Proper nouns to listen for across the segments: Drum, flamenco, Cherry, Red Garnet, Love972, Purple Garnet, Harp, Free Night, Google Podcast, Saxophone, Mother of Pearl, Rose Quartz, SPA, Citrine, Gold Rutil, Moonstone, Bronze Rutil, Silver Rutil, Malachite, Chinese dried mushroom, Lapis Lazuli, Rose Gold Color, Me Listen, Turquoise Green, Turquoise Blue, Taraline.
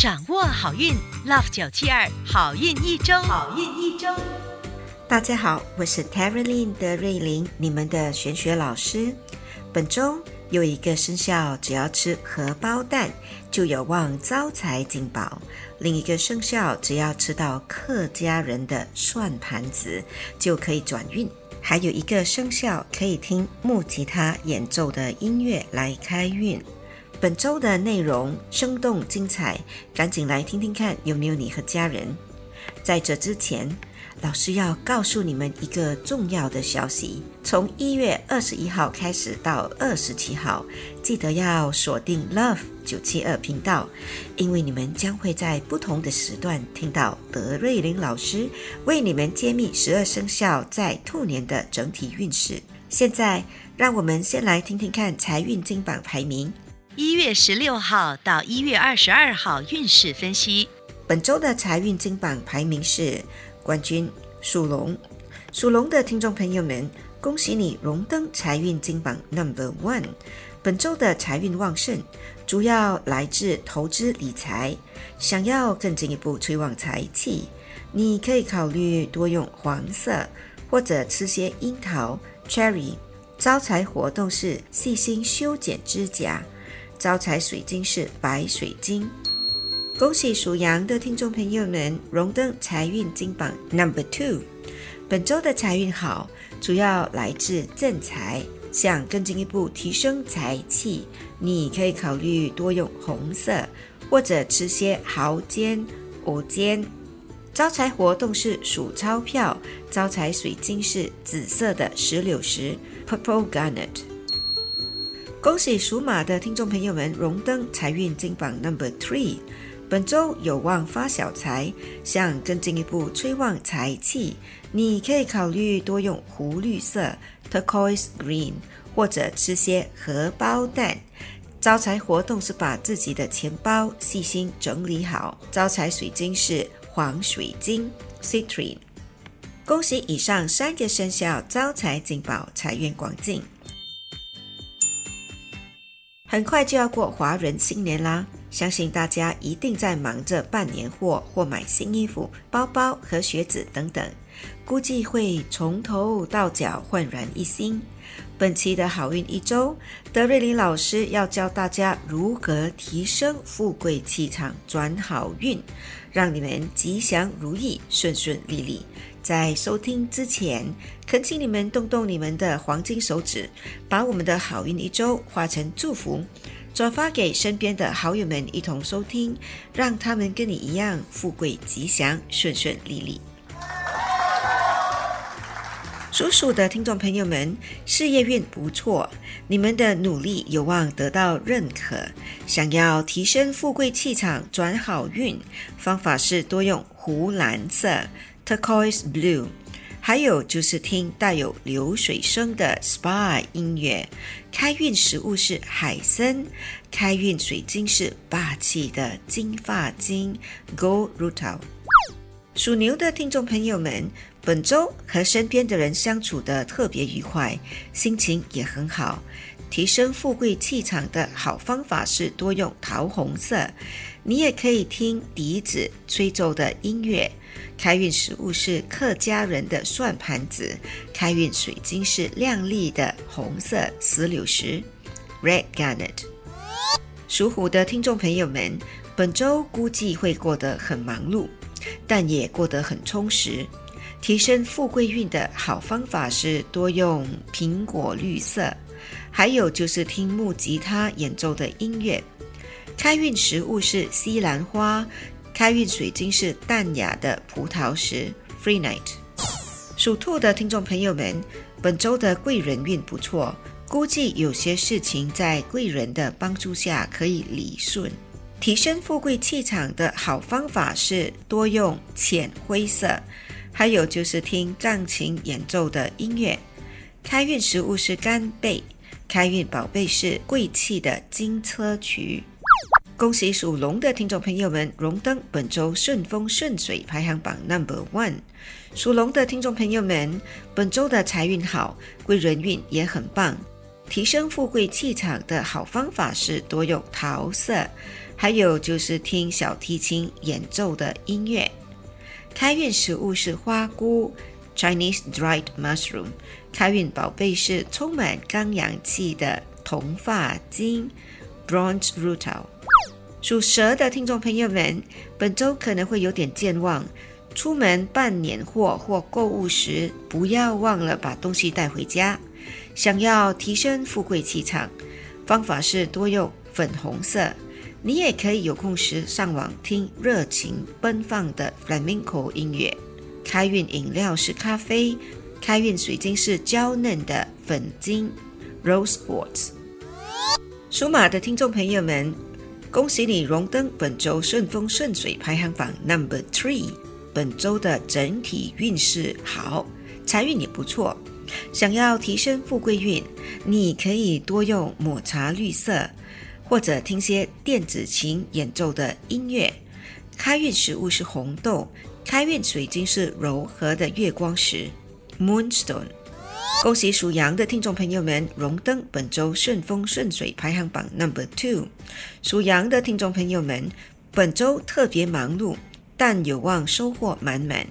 掌握好运 Love972 好运一周，好运一周。大家好，我是 Taraline 的瑞琳，你们的玄学老师。本周有一个生肖只要吃荷包蛋就有望招财进宝，另一个生肖只要吃到客家人的蒜盘子就可以转运，还有一个生肖可以听木吉他演奏的音乐来开运。本周的内容生动精彩，赶紧来听听看有没有你和家人。在这之前，老师要告诉你们一个重要的消息，从1月21号开始到27号，记得要锁定 Love972 频道，因为你们将会在不同的时段听到德瑞琳老师为你们揭秘12生肖在兔年的整体运势。现在，让我们先来听听看财运金榜排名。1月16号到1月22号运势分析。本周的财运金榜排名是冠军属龙，属龙的听众朋友们，恭喜你荣登财运金榜 No.1。 本周的财运旺盛主要来自投资理财，想要更进一步催旺财气，你可以考虑多用黄色或者吃些樱桃 Cherry。 招财活动是细心修剪指甲，招财水晶是白水晶。恭喜属羊的听众朋友们荣登财运金榜 No.2。 本周的财运好主要来自正财，想更进一步提升财气，你可以考虑多用红色或者吃些蚝煎藕煎。招财活动是数钞票，招财水晶是紫色的石榴石 Purple Garnet。 恭喜属马的听众朋友们荣登财运金榜 No.3。本周有望发小财，想更进一步催旺财气，你可以考虑多用湖绿色 Turquoise Green 或者吃些荷包蛋。招财活动是把自己的钱包细心整理好，招财水晶是黄水晶 Citrine。 恭喜以上3个生肖招财进宝，财源广进。很快就要过华人新年啦，相信大家一定在忙着办年货或买新衣服、包包和鞋子等等，估计会从头到脚焕然一新。本期的好运一周，德瑞琳老师要教大家如何提升富贵气场，转好运，让你们吉祥如意、顺顺利利。在收听之前，恳请你们动动你们的黄金手指，把我们的好运一周化成祝福，转发给身边的好友们一同收听，让他们跟你一样富贵吉祥、顺顺利利。属鼠的听众朋友们，事业运不错，你们的努力有望得到认可。想要提升富贵气场，转好运，方法是多用湖蓝色 Turquoise Blue， 还有就是听带有流水声的 SPA 音乐。开运食物是海参，开运水晶是霸气的金发晶 Gold Rutil。 属牛的听众朋友们，本周和身边的人相处得特别愉快，心情也很好。提升富贵气场的好方法是多用桃红色，你也可以听笛子吹奏的音乐。开运食物是客家人的蒜盘子，开运水晶是亮丽的红色石榴石 Red Garnet。 属虎的听众朋友们，本周估计会过得很忙碌，但也过得很充实。提升富贵运的好方法是多用苹果绿色，还有就是听木吉他演奏的音乐。开运食物是西兰花，开运水晶是淡雅的葡萄石 Free Night。 属兔的听众朋友们，本周的贵人运不错，估计有些事情在贵人的帮助下可以理顺。提升富贵气场的好方法是多用浅灰色，还有就是听藏琴演奏的音乐。开运食物是干贝，开运宝贝是贵气的金车菊。恭喜属龙的听众朋友们，荣登本周顺风顺水排行榜 No.1。 属龙的听众朋友们，本周的财运好，贵人运也很棒。提升富贵气场的好方法是多用桃色，还有就是听小提琴演奏的音乐。开运食物是花菇 Chinese dried mushroom， 开运宝贝是充满刚阳气的铜发金 Bronze Rutil。属蛇的听众朋友们，本周可能会有点健忘，出门办年货或购物时，不要忘了把东西带回家。想要提升富贵气场，方法是多用粉红色。你也可以有空时上网听热情奔放的 flamenco 音乐。开运饮料是咖啡，开运水晶是娇嫩的粉晶 Rose Quartz。 属马的听众朋友们，恭喜你荣登本周顺风顺水排行榜 No.3。 本周的整体运势好，财运也不错。想要提升富贵运，你可以多用抹茶绿色，或者听些电子琴演奏的音乐。开运食物是红豆，开运水晶是柔和的月光石 Moonstone。 恭喜属羊的听众朋友们，荣登本周顺风顺水排行榜 No.2。 属羊的听众朋友们，本周特别忙碌，但有望收获满满。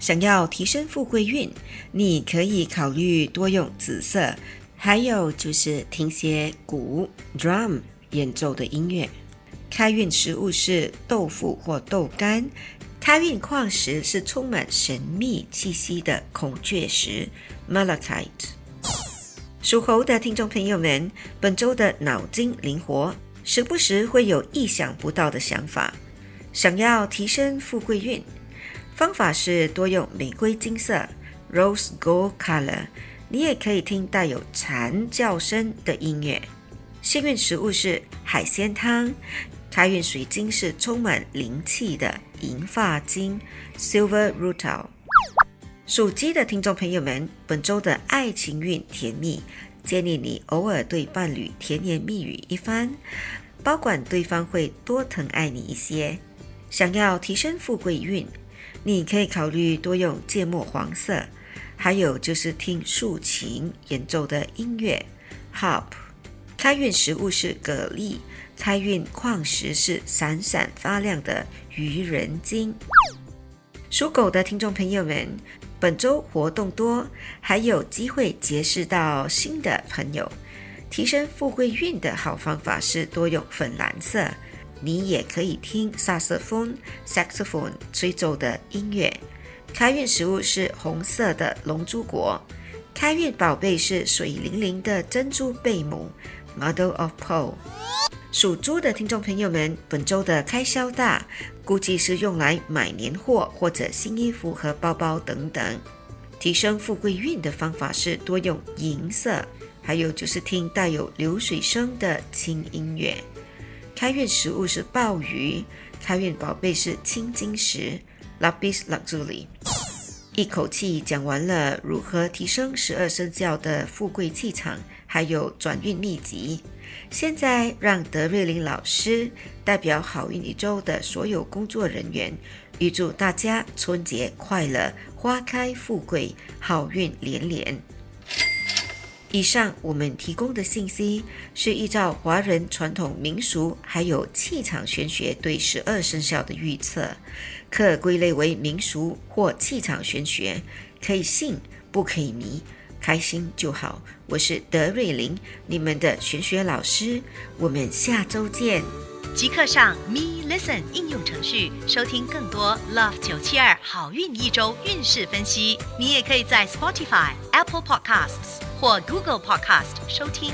想要提升富贵运，你可以考虑多用紫色，还有就是听些鼓 Drum 演奏的音乐。开运食物是豆腐或豆干，开运矿石是充满神秘气息的孔雀石 Malachite。 属猴的听众朋友们，本周的脑筋灵活，时不时会有意想不到的想法。想要提升富贵运，方法是多用玫瑰金色 Rose Gold Color。 你也可以听带有蝉叫声的音乐。幸运食物是海鲜汤，开运水晶是充满灵气的银发晶 Silver Rutil。 属鸡的听众朋友们，本周的爱情运甜蜜，建议你偶尔对伴侣甜言蜜语一番，保管对方会多疼爱你一些。想要提升富贵运，你可以考虑多用芥末黄色，还有就是听竖琴演奏的音乐 Harp。 开运食物是蛤蜊，开运矿石是闪闪发亮的愚人金。属狗的听众朋友们，本周活动多，还有机会结识到新的朋友。提升富贵运的好方法是多用粉蓝色，你也可以听萨瑟风 Saxophone 吹奏的音乐。开运食物是红色的龙珠果，开运宝贝是水灵灵的珍珠贝母 Mother of Pearl。 属猪的听众朋友们，本周的开销大，估计是用来买年货或者新衣服和包包等等。提升富贵运的方法是多用银色，还有就是听带有流水声的轻音乐。开运食物是鲍鱼，开运宝贝是青金石 Lapis Lazuli。 一口气讲完了如何提升12生肖的富贵气场，还有转运秘籍。现在让德瑞琳老师代表好运一周的所有工作人员，预祝大家春节快乐，花开富贵，好运连连。以上我们提供的信息是依照华人传统民俗还有气场玄学对12生肖的预测，可归类为民俗或气场玄学，可以信不可以迷，开心就好。我是德瑞琳，你们的玄学老师，我们下周见。即刻上 Me Listen 应用程序收听更多 Love972 好运一周运势分析。你也可以在 Spotify、Apple Podcasts 或 Google Podcast 收听。